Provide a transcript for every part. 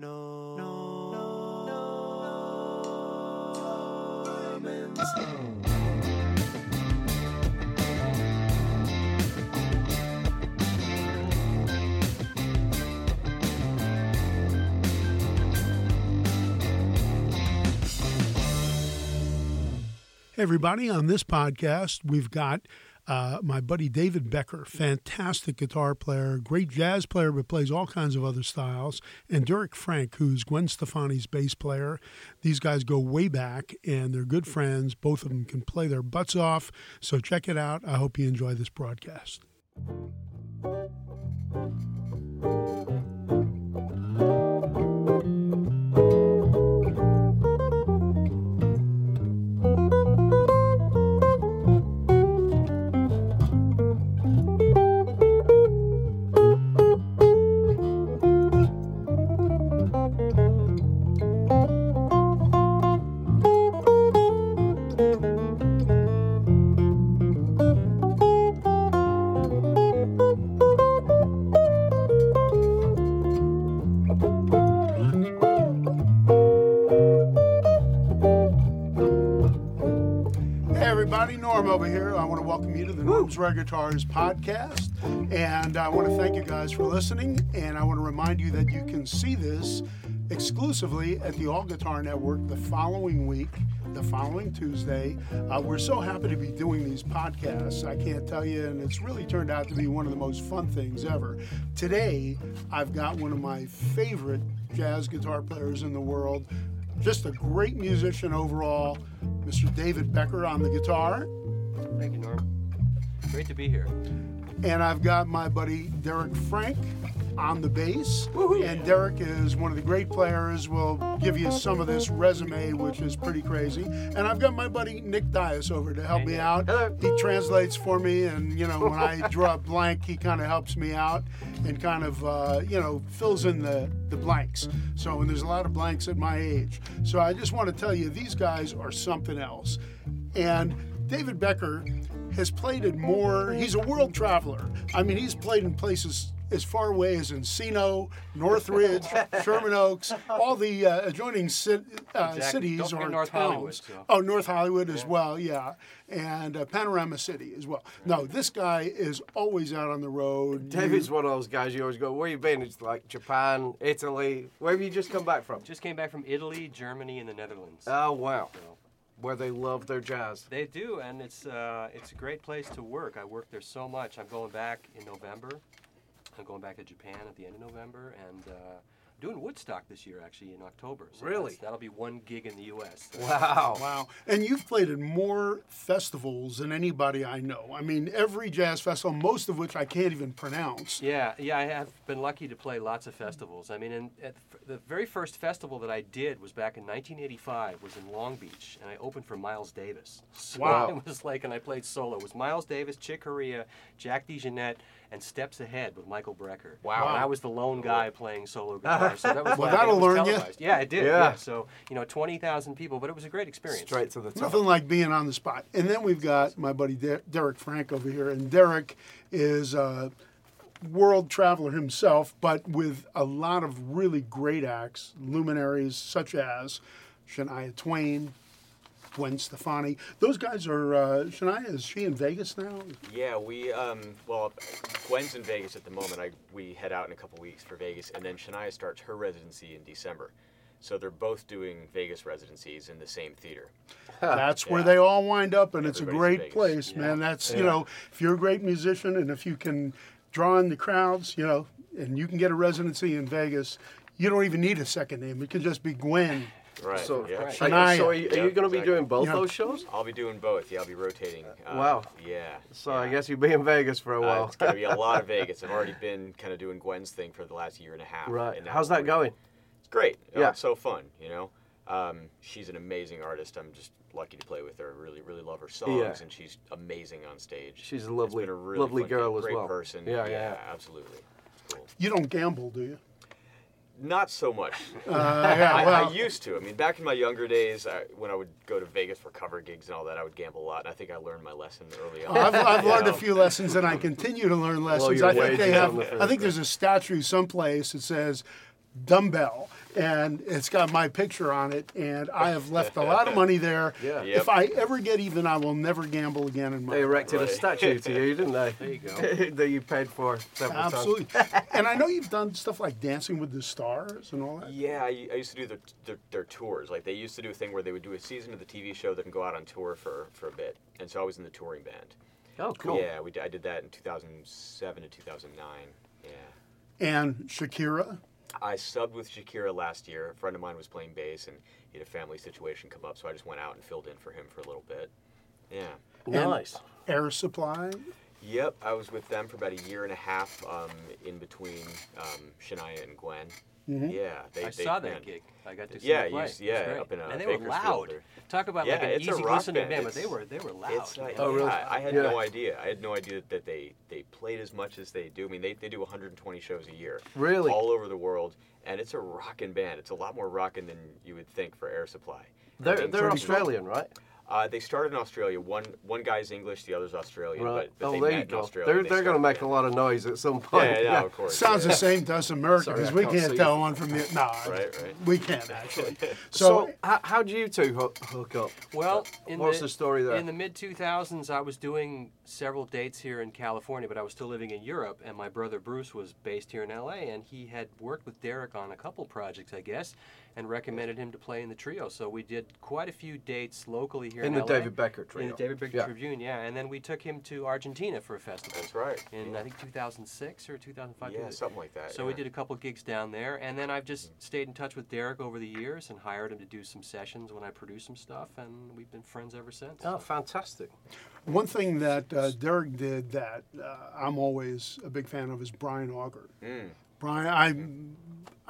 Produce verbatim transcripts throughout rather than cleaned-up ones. No, no, no, no, no, no. Hey everybody, on this podcast, we've got uh, my buddy David Becker, fantastic guitar player, great jazz player, but plays all kinds of other styles, and Derek Frank, who's Gwen Stefani's bass player. These guys go way back, and they're good friends. Both of them can play their butts off, so check it out. I hope you enjoy this broadcast. Over here, I want to welcome you to the Norm's Rare Guitars podcast, and I want to thank you guys for listening, and I want to remind you that you can see this exclusively at the All Guitar Network the following week, the following Tuesday. Uh, we're so happy to be doing these podcasts, I can't tell you, and it's really turned out to be one of the most fun things ever. Today, I've got one of my favorite jazz guitar players in the world, just a great musician overall, Mister David Becker on the guitar. Thank you, Norm. Great to be here. And I've got my buddy Derek Frank on the bass. Woo-hoo. And Derek is one of the great players. We'll give you some of this resume, which is pretty crazy. And I've got my buddy Nick Dias over to help hey, me Nick. out. Hello. He translates for me, and you know, when I draw a blank, he kind of helps me out and kind of uh, you know fills in the, the blanks. So, and there's a lot of blanks at my age. So I just want to tell you, these guys are something else. And David Becker has played in more, he's a world traveler. I mean, he's played in places as far away as Encino, Northridge, Sherman Oaks, all the uh, adjoining ci- uh, exactly. cities or North towns. Hollywood, so. Oh, North Hollywood yeah. as well, yeah. And uh, Panorama City as well. No, this guy is always out on the road. David's one of those guys you always go, where you been? It's like Japan, Italy. Where have you just come back from? Just came back from Italy, Germany, and the Netherlands. Oh, wow. So. Where they love their jazz. They do, and it's uh, it's a great place to work. I work there so much. I'm going back in November. I'm going back to Japan at the end of November, and uh, I'm doing Woodstock this year, actually, in October. So really? That'll be one gig in the U S So. Wow. Wow. And you've played in more festivals than anybody I know. I mean, every jazz festival, most of which I can't even pronounce. Yeah, yeah, I have been lucky to play lots of festivals. I mean, and at the very first festival that I did was back in nineteen eighty-five, was in Long Beach, and I opened for Miles Davis. So wow. It was like, and I played solo. It was Miles Davis, Chick Corea, Jack DeJohnette, and Steps Ahead with Michael Brecker. Wow. And I was the lone guy playing solo guitar. So that was well, that'll was learn televised. you. Yeah, it did. Yeah. yeah. So, you know, twenty thousand people, but it was a great experience. Straight to the top. Nothing like being on the spot. And then we've got my buddy De- Derek Frank over here. And Derek is a world traveler himself, but with a lot of really great acts, luminaries such as Shania Twain, Gwen Stefani. Those guys are, uh, Shania, is she in Vegas now? Yeah, we, um, well, Gwen's in Vegas at the moment. I, we head out in a couple weeks for Vegas, and then Shania starts her residency in December. So they're both doing Vegas residencies in the same theater. That's yeah. where they all wind up, and Everybody's it's a great place, yeah. man. That's, yeah. you know, if you're a great musician, and if you can draw in the crowds, you know, and you can get a residency in Vegas, you don't even need a second name. It can just be Gwen. Right. So, yeah. right. Shania. So are you, are yeah, you going to be exactly. doing both yeah. those shows? I'll be doing both. Yeah, I'll be rotating. Uh, wow. Yeah. So yeah. I guess you'll be in Vegas for a while. Uh, it's going to be a lot of Vegas. I've already been kind of doing Gwen's thing for the last year and a half. Right. And how's that going? It's great. Yeah. Oh, it's so fun, you know. Um, she's an amazing artist. I'm just lucky to play with her. I really, really love her songs, yeah. and she's amazing on stage. She's a lovely, a really lovely girl game. as great well. Great person. Yeah, yeah, yeah. yeah absolutely. It's cool. You don't gamble, do you? Not so much. Uh, yeah, well. I, I used to. I mean, back in my younger days, I, when I would go to Vegas for cover gigs and all that, I would gamble a lot. And I think I learned my lesson early on. Oh, I've, I've learned know? a few lessons, and I continue to learn lessons. Well, I think they have. The I think there's a statue someplace that says, dumbbell, and it's got my picture on it, and I have left a lot of money there. Yeah. Yep. If I ever get even, I will never gamble again in my life. They erected life. a statue to you, didn't they? There you go. That you paid for several Absolutely. times. Absolutely. And I know you've done stuff like Dancing with the Stars and all that. Yeah, I, I used to do their, their, their tours. Like, they used to do a thing where they would do a season of the T V show, then go out on tour for, for a bit. And so I was in the touring band. Oh, cool. Yeah, we, I did that in two thousand seven to two thousand nine. Yeah. And Shakira? I subbed with Shakira last year. A friend of mine was playing bass, and he had a family situation come up, so I just went out and filled in for him for a little bit. Yeah. Nice. And Air Supply? Yep. I was with them for about a year and a half um, in between um, Shania and Gwen. Mm-hmm. Yeah. They, I they, saw man, that gig. I got to see yeah, them play. You, yeah, yeah. Up in a and they were loud. Or, Talk about yeah, like an easy listening band, but they were, they were loud. It's like, oh, really? I, I had yeah. no idea. I had no idea that they, they played as much as they do. I mean, they, they do one hundred twenty shows a year. Really? All over the world. And it's a rockin' band. It's a lot more rockin' than you would think for Air Supply. They're, they're, they're Australian, right? Uh, they started in Australia. One one guy's English, the other's Australian. Right. But, but oh, they there you go. Australia, they're they they're going to make a lot of noise at some point. Yeah, yeah, yeah. of course. Sounds yeah. the same to us Americans. Sorry, we can't tell you. one from the... No, right, right. we can't, actually. So, so how do you two hook, hook up? Well, in what's the, the story there? In the mid two thousands, I was doing several dates here in California, but I was still living in Europe, and my brother Bruce was based here in L A, and he had worked with Derek on a couple projects, I guess, and recommended him to play in the trio. So we did quite a few dates locally here. In, in the L A, David Becker Tribune. In the David Becker yeah. Tribune, yeah. And then we took him to Argentina for a festival. That's right. In, yeah. I think, two thousand six or two thousand five. Yeah, something like that. So yeah. we did a couple gigs down there. And then I've just mm-hmm. stayed in touch with Derek over the years and hired him to do some sessions when I produce some stuff. And we've been friends ever since. Oh, so. fantastic. One thing that uh, Derek did that uh, I'm always a big fan of is Brian Auger. Mm. Brian, I mm.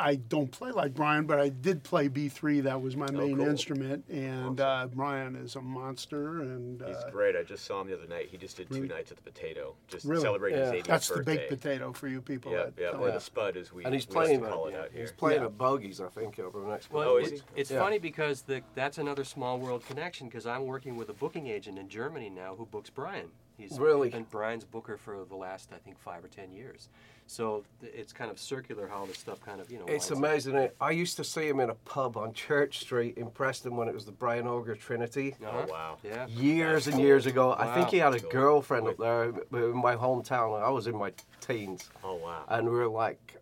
I don't play like Brian, but I did play B three. That was my main oh, cool. instrument, and uh, Brian is a monster. And uh, he's great. I just saw him the other night. He just did two really? nights at the Potato, just really? celebrating yeah. his eightieth That's birthday. That's the baked potato for you people. Yeah, yeah, or yeah. the spud as we, and he's we playing used to call a, it yeah. out here. He's playing yeah. at Bogies, I think, over the next well, oh, is he? It's yeah. funny because the, that's another small world connection because I'm working with a booking agent in Germany now who books Brian. He's really? been Brian's booker for the last, I think, five or ten years. So th- it's kind of circular how this stuff kind of, you know. It's amazing. It. I used to see him in a pub on Church Street in Preston when it was the Brian Auger Trinity. Uh-huh. Oh, wow. Yeah. Years That's and cool. years ago. Wow. I think he had a girlfriend Wait. up there in my hometown. I was in my teens. Oh, wow. And we were like,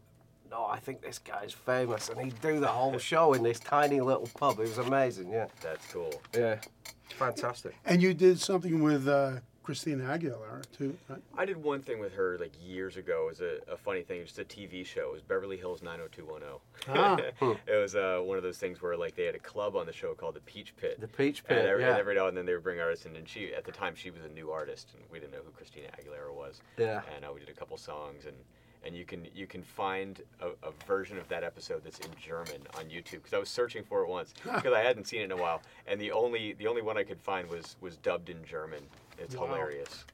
no, I think this guy's famous. And he'd do the whole show in this tiny little pub. It was amazing, yeah. That's cool. Yeah. Fantastic. And you did something with... Uh, Christina Aguilera, too, right? I did one thing with her, like, years ago. It was a, a funny thing. It was just a T V show. It was Beverly Hills nine oh two one oh. Ah. It was uh, one of those things where, like, they had a club on the show called The Peach Pit. The Peach Pit, and every, yeah. And every now and then they would bring artists in, and she, at the time, she was a new artist, and we didn't know who Christina Aguilera was. Yeah. And uh, we did a couple songs, and... And you can you can find a, a version of that episode that's in German on YouTube because I was searching for it once because I hadn't seen it in a while, and the only the only one I could find was was dubbed in German. It's wow. hilarious.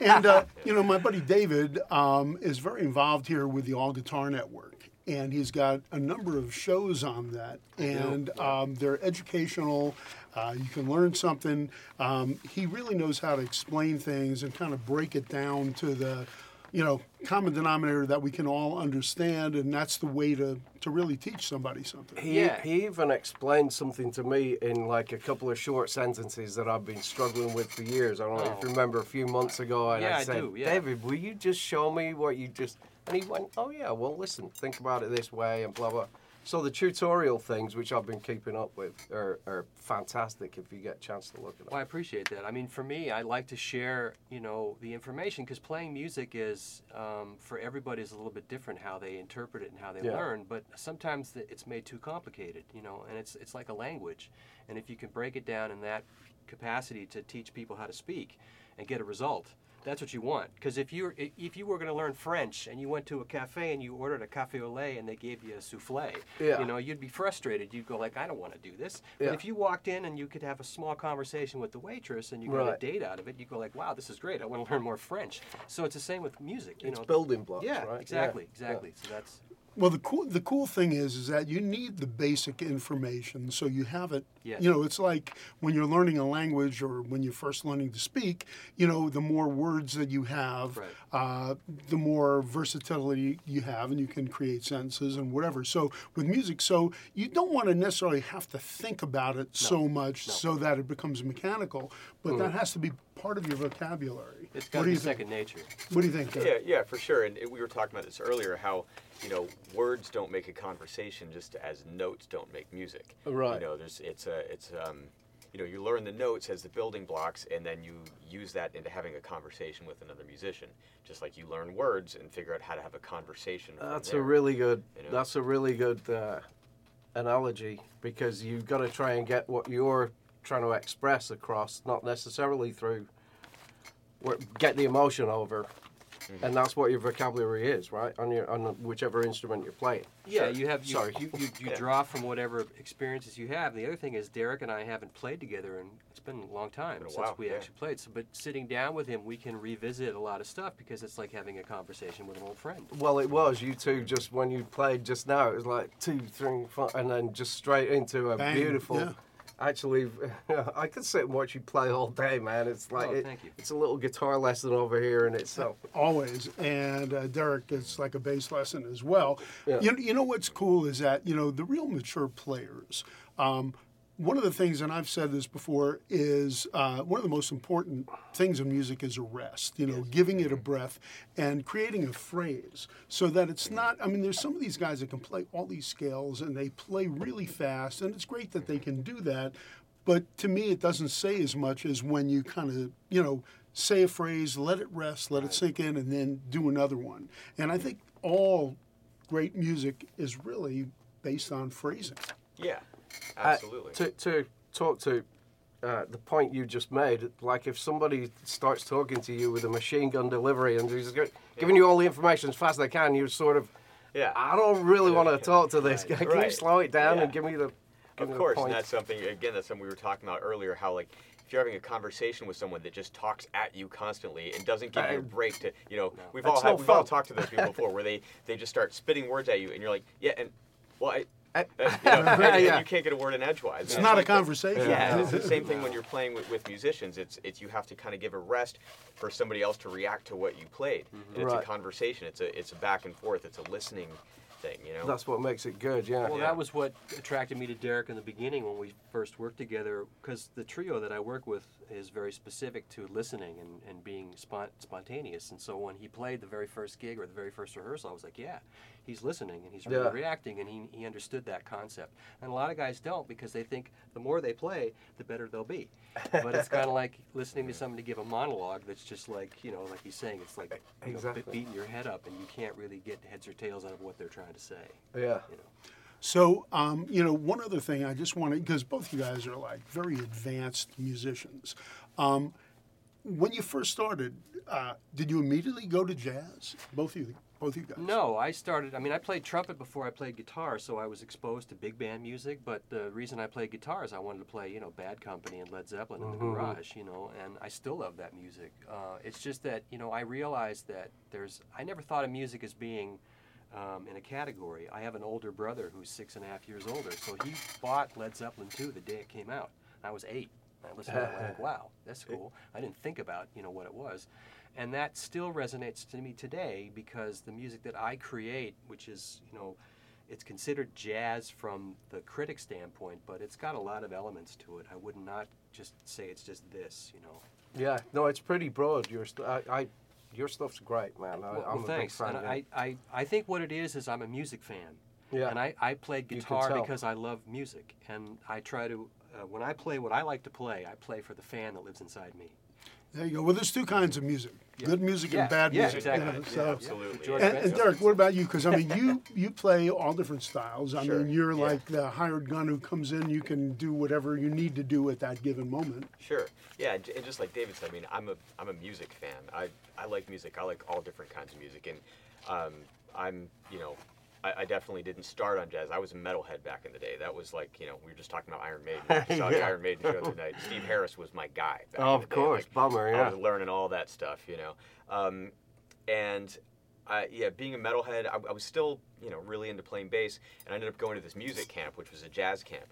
And uh, you know, my buddy David um, is very involved here with the All Guitar Network, and he's got a number of shows on that, and um, they're educational. Uh, you can learn something. Um, he really knows how to explain things and kind of break it down to the. You know, common denominator that we can all understand, and that's the way to, to really teach somebody something. He, yeah. he even explained something to me in like a couple of short sentences that I've been struggling with for years. I don't oh. know if you remember a few months ago, and yeah, I said, I do, yeah. David, will you just show me what you just... And he went, oh yeah, well listen, think about it this way, and blah, blah. So the tutorial things, which I've been keeping up with, are, are fantastic if you get a chance to look at them. Well, I appreciate that. I mean, for me, I like to share, you know, the information because playing music is, um, for everybody, is a little bit different how they interpret it and how they yeah. learn. But sometimes it's made too complicated, you know, and it's it's like a language. And if you can break it down in that capacity to teach people how to speak and get a result, that's what you want. Because if you if you were going to learn French and you went to a cafe and you ordered a café au lait and they gave you a soufflé, yeah. you know, you'd be frustrated. You'd go like, I don't want to do this. Yeah. But if you walked in and you could have a small conversation with the waitress and you got right. a date out of it, you go like, wow, this is great. I want to learn more French. So it's the same with music. You it's know, building blocks, yeah, right? Exactly, yeah, exactly, exactly. So that's Well, the cool the cool thing is is that you need the basic information, so you have it. Yes. You know, it's like when you're learning a language or when you're first learning to speak. You know, the more words that you have, right. uh, the more versatility you have, and you can create sentences and whatever. So with music, so you don't want to necessarily have to think about it no. so much no. so that it becomes mechanical, but mm. that has to be part of your vocabulary. It's got to be second nature. What do you think, Derek? Yeah, yeah, for sure. And we were talking about this earlier, how. You know, words don't make a conversation, just as notes don't make music. Right. You know, there's it's a it's um, you know, you learn the notes as the building blocks, and then you use that into having a conversation with another musician. Just like you learn words and figure out how to have a conversation. That's a really good. You know? That's a really good uh, analogy, because you've got to try and get what you're trying to express across, not necessarily through get the emotion over. Mm-hmm. And that's what your vocabulary is, right? On your on whichever instrument you're playing. Yeah, sure. you have. You, Sorry, you you, you yeah. draw from whatever experiences you have. And the other thing is, Derek and I haven't played together, and it's been a long time a since while. we yeah. actually played. So, but sitting down with him, we can revisit a lot of stuff because it's like having a conversation with an old friend. Well, it was you two just when you played just now. It was like two, three, four, and then just straight into a Bang. beautiful. Yeah. Actually, I could sit and watch you play all day, man. It's like oh, it, thank you. It's a little guitar lesson over here in itself. Always, and uh, Derek, it's like a bass lesson as well. Yeah. You, you know what's cool is that you know the real mature players. Um, one of the things, and I've said this before, is uh, one of the most important things in music is a rest. You know, yes. giving it a breath and creating a phrase so that it's not. I mean, there's some of these guys that can play all these scales and they play really fast, and it's great that they can do that. But to me, it doesn't say as much as when you kind of, you know, say a phrase, let it rest, let it sink in, and then do another one. And I think all great music is really based on phrasing. Yeah. Absolutely. Uh, to, to talk to uh, the point you just made, like if somebody starts talking to you with a machine gun delivery and he's giving yeah. you all the information as fast as they can, you're sort of, yeah. I don't really yeah. want to talk to this right. guy. Can right. you slow it down yeah. and give me the give Of me course, the point? And that's something, again, that's something we were talking about earlier, how like, if you're having a conversation with someone that just talks at you constantly and doesn't give you a break to, you know, no. we've, all, had, no we've all talked to those people before where they, they just start spitting words at you and you're like, yeah, and well, I... Uh, you, know, and, and you can't get a word in edgewise. It's not like a conversation. Yeah, it's the same thing when you're playing with, with musicians. It's it's you have to kind of give a rest for somebody else to react to what you played. Mm-hmm. And it's right. a conversation. It's a it's a back and forth. It's a listening thing. You know. That's what makes it good. Yeah. Well, yeah. that was what attracted me to Derek in the beginning when we first worked together, because the trio that I work with is very specific to listening and and being spont- spontaneous. And so when he played the very first gig or the very first rehearsal, I was like, yeah. He's listening and he's really yeah. reacting, and he he understood that concept. And a lot of guys don't, because they think the more they play, the better they'll be. But it's kind of like listening to somebody give a monologue that's just like, you know, like he's saying, it's like you exactly. know, beating your head up, and you can't really get heads or tails out of what they're trying to say. Yeah. You know? So, um, you know, one other thing I just want to, because both you guys are like very advanced musicians. Um, when you first started, uh, did you immediately go to jazz? Both of you. Both you guys? No, I started, I mean, I played trumpet before I played guitar, so I was exposed to big band music, but the reason I played guitar is I wanted to play, you know, Bad Company and Led Zeppelin mm-hmm. in the garage, you know, and I still love that music. Uh, it's just that, you know, I realized that there's, I never thought of music as being um, in a category. I have an older brother who's six and a half years older, so he bought Led Zeppelin two the day it came out. I was eight. I listened to it and I'm like, wow, that's cool. I didn't think about, you know, what it was. And that still resonates to me today, because the music that I create, which is, you know, it's considered jazz from the critic standpoint, but it's got a lot of elements to it. I would not just say it's just this, you know. Yeah, no, it's pretty broad. Your, st- I, I, your stuff's great, man. I, well, I'm well, a thanks. big fan. And I, I, I think what it is is I'm a music fan. Yeah. And I, I play guitar because I love music. And I try to, uh, when I play what I like to play, I play for the fan that lives inside me. There you go. Well, there's two kinds of music. Yeah. Good music yeah. and bad yeah, music. Exactly. You know, so. Yeah, absolutely. Yeah. And, and Derek, what about you? Because, I mean, you, you play all different styles. I sure. mean, you're yeah. like the hired gun who comes in. You can do whatever you need to do at that given moment. Sure. Yeah, and just like David said, I mean, I'm a I'm a music fan. I, I like music. I like all different kinds of music. And um, I'm, you know, I definitely didn't start on jazz. I was a metalhead back in the day. That was like, you know, we were just talking about Iron Maiden. I saw yeah. the Iron Maiden show the other night. Steve Harris was my guy. Back oh, in the of day. course. Like, bummer, yeah. I was learning all that stuff, you know. Um, and Uh, yeah, being a metalhead, I, I was still, you know, really into playing bass, and I ended up going to this music camp, which was a jazz camp,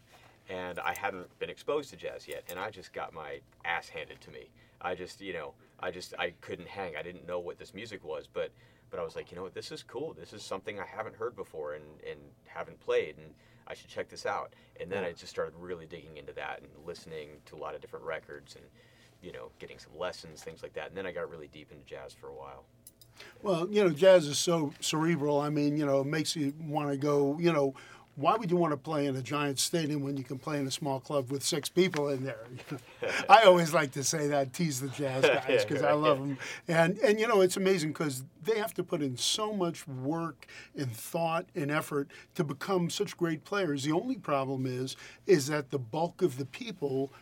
and I hadn't been exposed to jazz yet, and I just got my ass handed to me. I just, you know, I just, I couldn't hang. I didn't know what this music was, but, but I was like, you know what, this is cool. This is something I haven't heard before and, and haven't played, and I should check this out. And then I just started really digging into that and listening to a lot of different records and, you know, getting some lessons, things like that. And then I got really deep into jazz for a while. Well, you know, jazz is so cerebral. I mean, you know, it makes you want to go, you know, why would you want to play in a giant stadium when you can play in a small club with six people in there? I always like to say that, tease the jazz guys, because I love them. And, and you know, it's amazing because they have to put in so much work and thought and effort to become such great players. The only problem is, is that the bulk of the people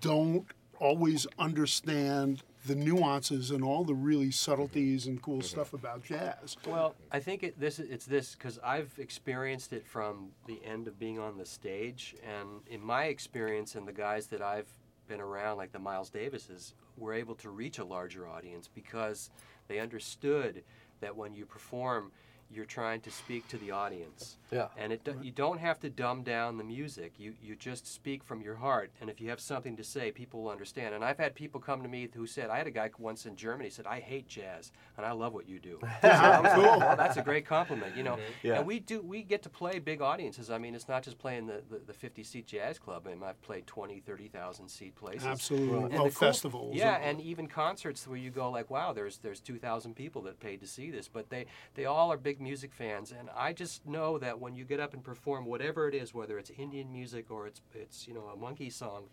don't always understand the nuances and all the really subtleties and cool stuff about jazz. Well, I think it, this it's this because I've experienced it from the end of being on the stage, and in my experience and the guys that I've been around, like the Miles Davises, were able to reach a larger audience because they understood that when you perform, you're trying to speak to the audience. Yeah. And it you don't have to dumb down the music. You you just speak from your heart, and if you have something to say, people will understand. And I've had people come to me who said, I had a guy once in Germany said, I hate jazz, and I love what you do. So I was like, well, that's a great compliment, you know. Mm-hmm. Yeah. And we do we get to play big audiences. I mean, it's not just playing the, the, the fifty-seat jazz club. I mean, I've played twenty, thirty thousand seat places. Absolutely. And well, the cool, festivals. Yeah, and, and even concerts where you go like, wow, there's there's two thousand people that paid to see this, but they, they all are big music fans, and I just know that when you get up and perform whatever it is, whether it's Indian music or it's it's you know a monkey song,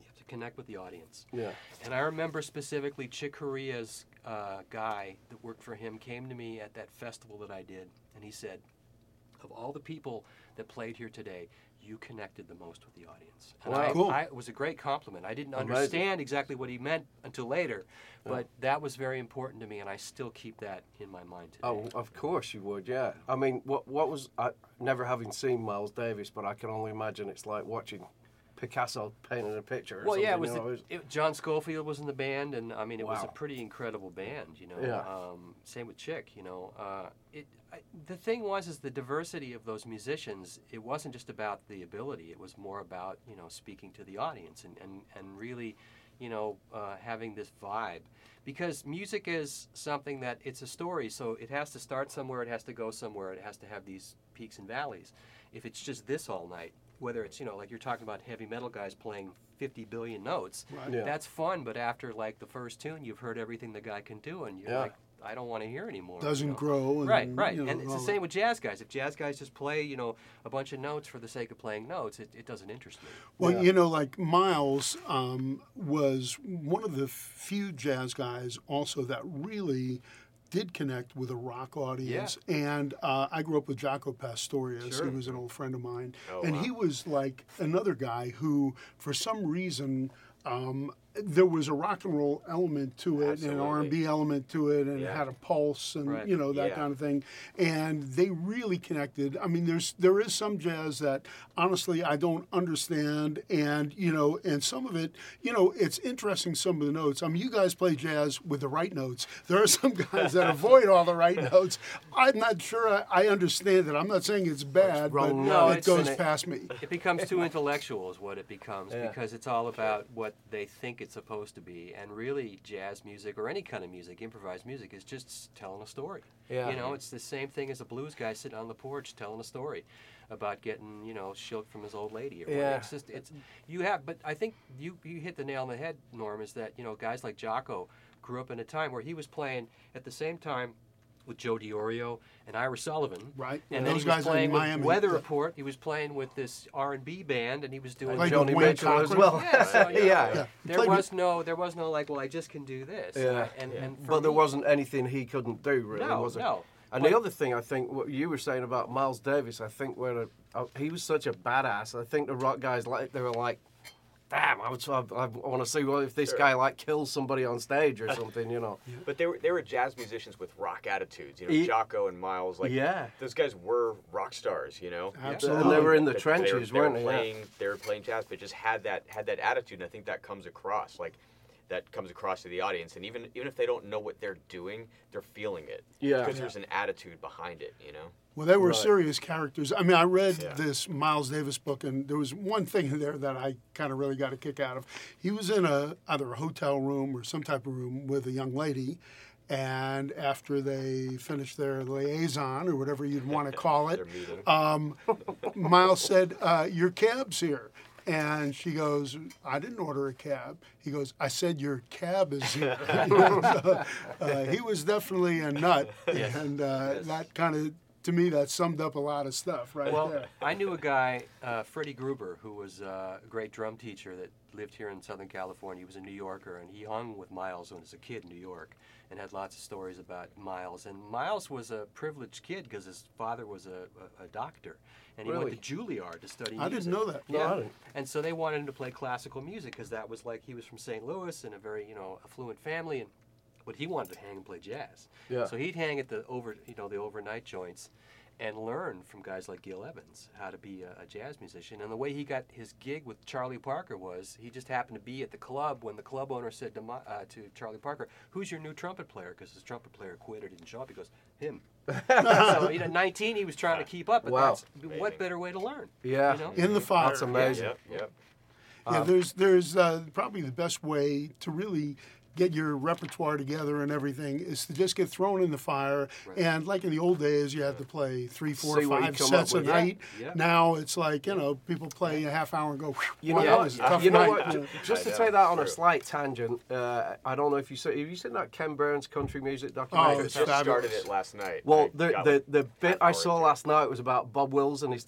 you have to connect with the audience. Yeah. And I remember specifically Chick Corea's uh, guy that worked for him came to me at that festival that I did, and he said, of all the people that played here today, you connected the most with the audience. And wow, I, cool. I, it was a great compliment. I didn't understand exactly what he meant until later, but yeah. that was very important to me, and I still keep that in my mind today. Oh, of course you would, yeah. I mean, what what was, I, never having seen Miles Davis, but I can only imagine it's like watching Picasso painting a picture or well, something. Well, yeah, it was, you know, the, it, John Schofield was in the band, and I mean, it wow. was a pretty incredible band, you know. Yeah. Um, same with Chick, you know. Uh, it. I, the thing was, is the diversity of those musicians, it wasn't just about the ability, it was more about, you know, speaking to the audience and, and, and really, you know, uh, having this vibe. Because music is something that, it's a story, so it has to start somewhere, it has to go somewhere, it has to have these peaks and valleys. If it's just this all night, whether it's, you know, like you're talking about heavy metal guys playing fifty billion notes, right. yeah. that's fun, but after, like, the first tune, you've heard everything the guy can do, and you're yeah. like, I don't want to hear anymore. Doesn't you know? grow. And, right, right. You know, and it's the same with jazz guys. If jazz guys just play, you know, a bunch of notes for the sake of playing notes, it, it doesn't interest me. Well, yeah. you know, like Miles um, was one of the few jazz guys also that really did connect with a rock audience. Yeah. And uh, I grew up with Jaco Pastorius. Sure. He was an old friend of mine. Oh, and wow. he was like another guy who, for some reason, Um, there was a rock and roll element to it Absolutely. and an R and B element to it, and yeah. it had a pulse and right. you know that yeah. kind of thing. And they really connected. I mean, there's there is some jazz that honestly I don't understand, and you know, and some of it, you know, it's interesting. Some of the notes. I mean, you guys play jazz with the right notes. There are some guys that avoid all the right notes. I'm not sure I, I understand it. I'm not saying it's bad, but no, it goes past me. It becomes too intellectual, is what it becomes, yeah. because it's all about what they think it's supposed to be, and really jazz music or any kind of music, improvised music, is just telling a story. Yeah. You know, it's the same thing as a blues guy sitting on the porch telling a story about getting, you know, shilked from his old lady or yeah. whatever. It's just, it's, you have, but I think you, you hit the nail on the head, Norm, is that, you know, guys like Jaco grew up in a time where he was playing at the same time with Joe DiOrio and Ira Sullivan. Right. And, and then those he was guys playing in Miami. Weather Report. He was playing with this R and B band, and he was doing Jody Mitchell as well. Yeah. So, you know, yeah. yeah. There was no there was no like, well, I just can do this. Yeah. And, yeah. and But me, there wasn't anything he couldn't do, really, no, was there? No. And but, the other thing, I think, what you were saying about Miles Davis, I think where a, uh, he was such a badass. I think the rock guys, like they were like, damn, I, would, I, I want to see what if this sure. guy like kills somebody on stage or something, you know. But they were they were jazz musicians with rock attitudes, you know. He, Jaco and Miles, like yeah. those guys were rock stars, you know. Absolutely. And they were in the but trenches, they were, they weren't were playing, they? Yeah. They were playing jazz, but just had that had that attitude, and I think that comes across. Like that comes across to the audience, and even even if they don't know what they're doing, they're feeling it. Yeah, because yeah. there's an attitude behind it, you know. Well, they were right. serious characters. I mean, I read yeah. this Miles Davis book, and there was one thing in there that I kind of really got a kick out of. He was in a either a hotel room or some type of room with a young lady, and after they finished their liaison or whatever you'd want to call it, um, Miles said, uh, "Your cab's here." And she goes, "I didn't order a cab." He goes, "I said your cab is here." uh, uh, he was definitely a nut. Yes. And uh, yes. that kind of, to me, that summed up a lot of stuff right well, there. I knew a guy, uh, Freddie Gruber, who was uh, a great drum teacher that lived here in Southern California. He was a New Yorker, and he hung with Miles when he was a kid in New York and had lots of stories about Miles. And Miles was a privileged kid because his father was a, a, a doctor, and he really? went to Juilliard to study music. I didn't know that. Yeah. No, and so they wanted him to play classical music because that was like, he was from Saint Louis and a very, you know, affluent family, and but he wanted to hang and play jazz. Yeah. So he'd hang at the over, you know, the overnight joints and learn from guys like Gil Evans how to be a, a jazz musician. And the way he got his gig with Charlie Parker was he just happened to be at the club when the club owner said to, my, uh, to Charlie Parker, "Who's your new trumpet player?" Because his trumpet player quit or didn't show up. He goes, "Him." So at nineteen, he was trying to keep up. But wow. that's, what better way to learn? Yeah, you know? In the fire. That's amazing. Yeah, yeah, yeah. Um, yeah there's, there's uh, probably the best way to really get your repertoire together and everything is to just get thrown in the fire. Right. And like in the old days, you had to play three, four, See five sets a night. Yeah. Yeah. Now it's like, you know, people play a half hour and go, you know, yeah. it's a tough you know night. What? Yeah. Just to take that on a slight tangent, uh, I don't know if you saw, have you seen that Ken Burns country music documentary? Oh, I just started it last night. Well, the, the, the bit I saw last night was about Bob Wills and his